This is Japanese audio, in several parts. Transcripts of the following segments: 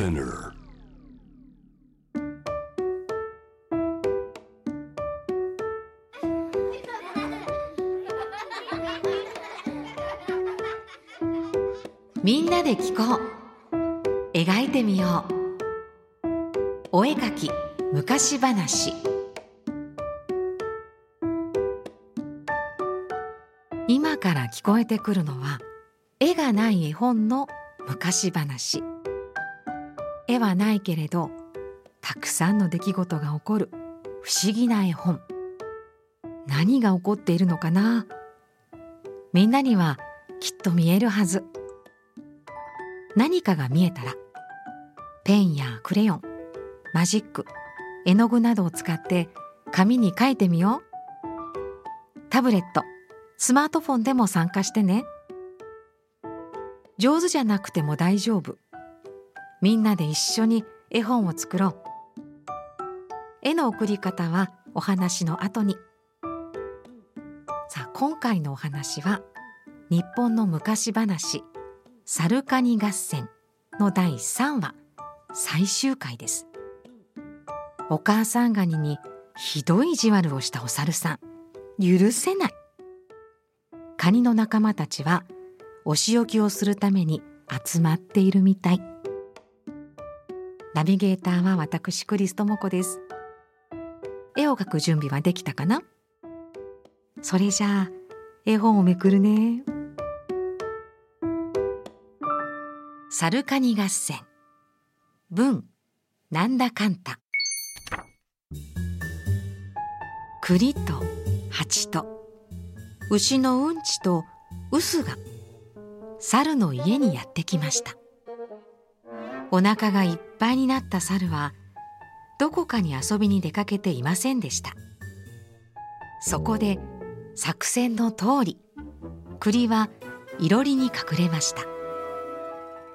Spinner.みんなで聞こう。描いてみよう。お絵描き昔話。今から聞こえてくるのは、絵がない絵本の昔話。絵はないけれど、たくさんの出来事が起こる不思議な絵本。何が起こっているのかな？みんなにはきっと見えるはず。何かが見えたら、ペンやクレヨン、マジック、絵の具などを使って紙に書いてみよう。タブレット、スマートフォンでも参加してね。上手じゃなくても大丈夫。みんなで一緒に絵本を作ろう。絵の送り方はお話の後に。さあ、今回のお話は、日本の昔話、サルカニ合戦の第3話、最終回です。お母さんガニにひどい意地悪をしたお猿さん、許せない。カニの仲間たちは、お仕置きをするために集まっているみたい。ナビゲーターは私、クリストモコです。絵を描く準備はできたかな？それじゃあ、絵本をめくるね。サルカニ合戦、文なんだかんた。栗と蜂と牛のうんちとうすが猿の家にやってきました。お腹がいっぱいになった猿はどこかに遊びに出かけていませんでした。そこで作戦の通り、栗はいろりに隠れました。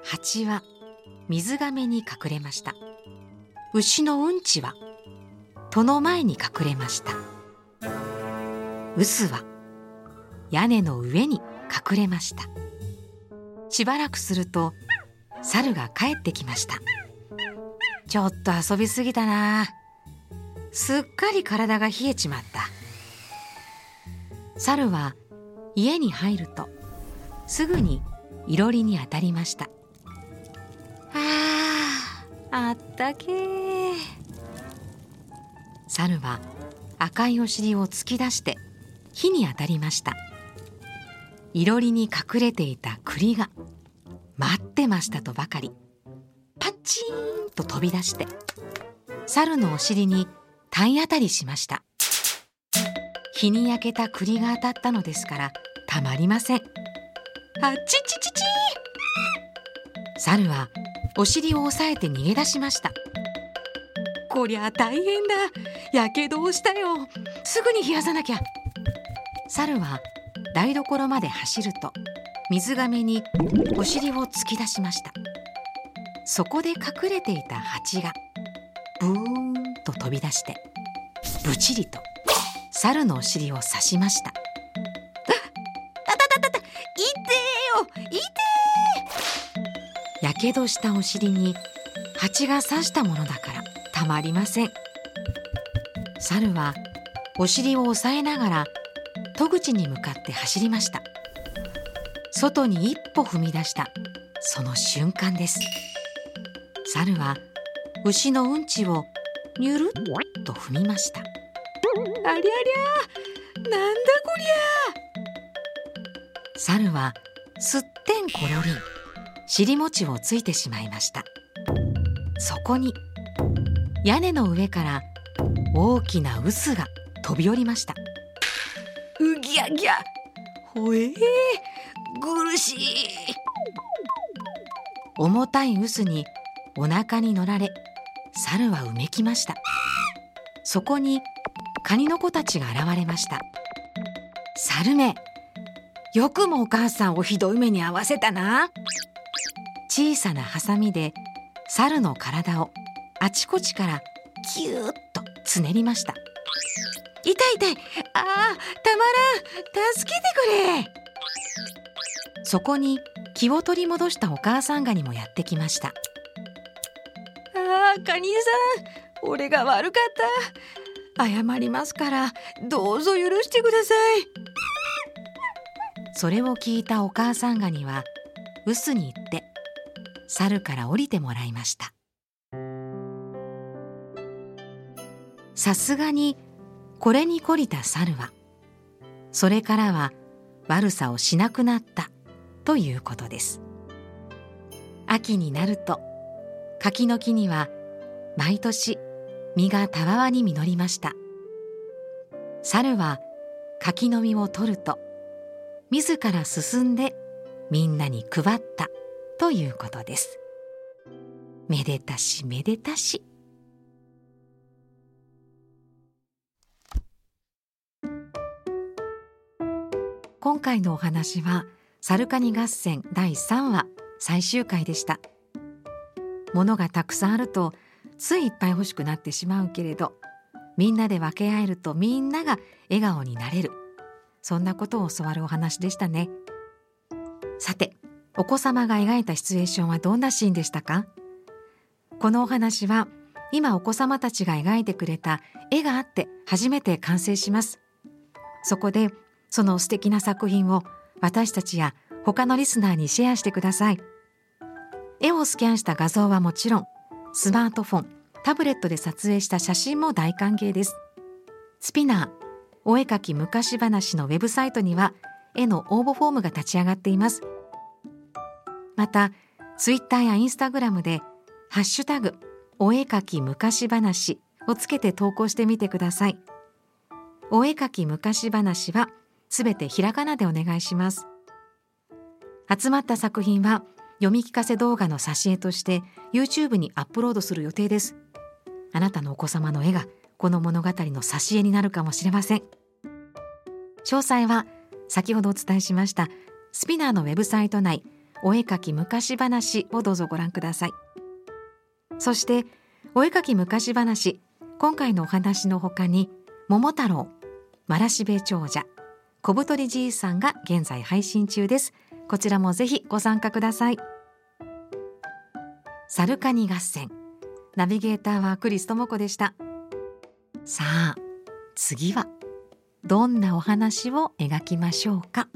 蜂は水がめに隠れました。牛のうんちは戸の前に隠れました。うすは屋根の上に隠れました。しばらくすると猿が帰ってきました。ちょっと遊びすぎたな。すっかり体が冷えちまった。猿は家に入るとすぐにいろりに当たりました。あったけー。猿は赤いお尻を突き出して火に当たりました。いろりに隠れていた栗が待ってましたとばかりパチーンと飛び出して猿のお尻に体当たりしました。日に焼けた栗が当たったのですからたまりません。あっちちちち。猿はお尻を押さえて逃げ出しました。こりゃ大変だ。やけどをしたよ。すぐに冷やさなきゃ。猿は台所まで走ると水がめにお尻を突き出しました。そこで隠れていた蜂がブーンと飛び出してブチリと猿のお尻を刺しました。あたたたた、痛えよ、痛え。やけどしたお尻に蜂が刺したものだからたまりません。猿はお尻を押さえながら戸口に向かって走りました。外に一歩踏み出したその瞬間です。猿は牛のうんちをにゅるっと踏みました。ありゃりゃ、なんだこりゃ。猿はすってんころりん、尻餅をついてしまいました。そこに屋根の上から大きなうすが飛び降りました。うぎゃぎゃ、ほえー、苦しい。重たいウスにお腹に乗られ、猿はうめきました。そこにカニの子たちが現れました。猿め、よくもお母さんをひどい目に遭わせたな。小さなハサミで猿の体をあちこちからキューッとつねりました。痛い痛い、ああ、たまらん、助けてくれ。そこに気を取り戻したお母さんガニもやってきました。カニさん、俺が悪かった。謝りますから、どうぞ許してください。それを聞いたお母さんガニはウスに言って猿から降りてもらいました。さすがにこれに懲りた猿はそれからは悪さをしなくなったということです。秋になると柿の木には毎年実がたわわに実りました。猿は柿の実を取ると自ら進んでみんなに配ったということです。めでたしめでたし。今回のお話は猿カニ合戦第3話最終回でした。物がたくさんあるとついいっぱい欲しくなってしまうけれど、みんなで分け合えるとみんなが笑顔になれる、そんなことを教わるお話でしたね。さて、お子様が描いたシチュエーションはどんなシーンでしたか？このお話は今お子様たちが描いてくれた絵があって初めて完成します。そこでその素敵な作品を私たちや他のリスナーにシェアしてください。絵をスキャンした画像はもちろん、スマートフォン、タブレットで撮影した写真も大歓迎です。スピナーお絵描き昔話のウェブサイトには絵の応募フォームが立ち上がっています。またツイッターやインスタグラムでハッシュタグお絵描き昔話をつけて投稿してみてください。お絵描き昔話はすべてひらがなでお願いします。集まった作品は読み聞かせ動画の挿絵として YouTube にアップロードする予定です。あなたのお子様の絵がこの物語の挿絵になるかもしれません。詳細は先ほどお伝えしましたスピナーのウェブサイト内お絵描き昔話をどうぞご覧ください。そしてお絵描き昔話、今回のお話の他に桃太郎、まらしべ長者、小太りじいさんが現在配信中です。こちらもぜひご参加ください。猿カニ合戦、ナビゲーターはクリス智子でした。さあ次はどんなお話を描きましょうか。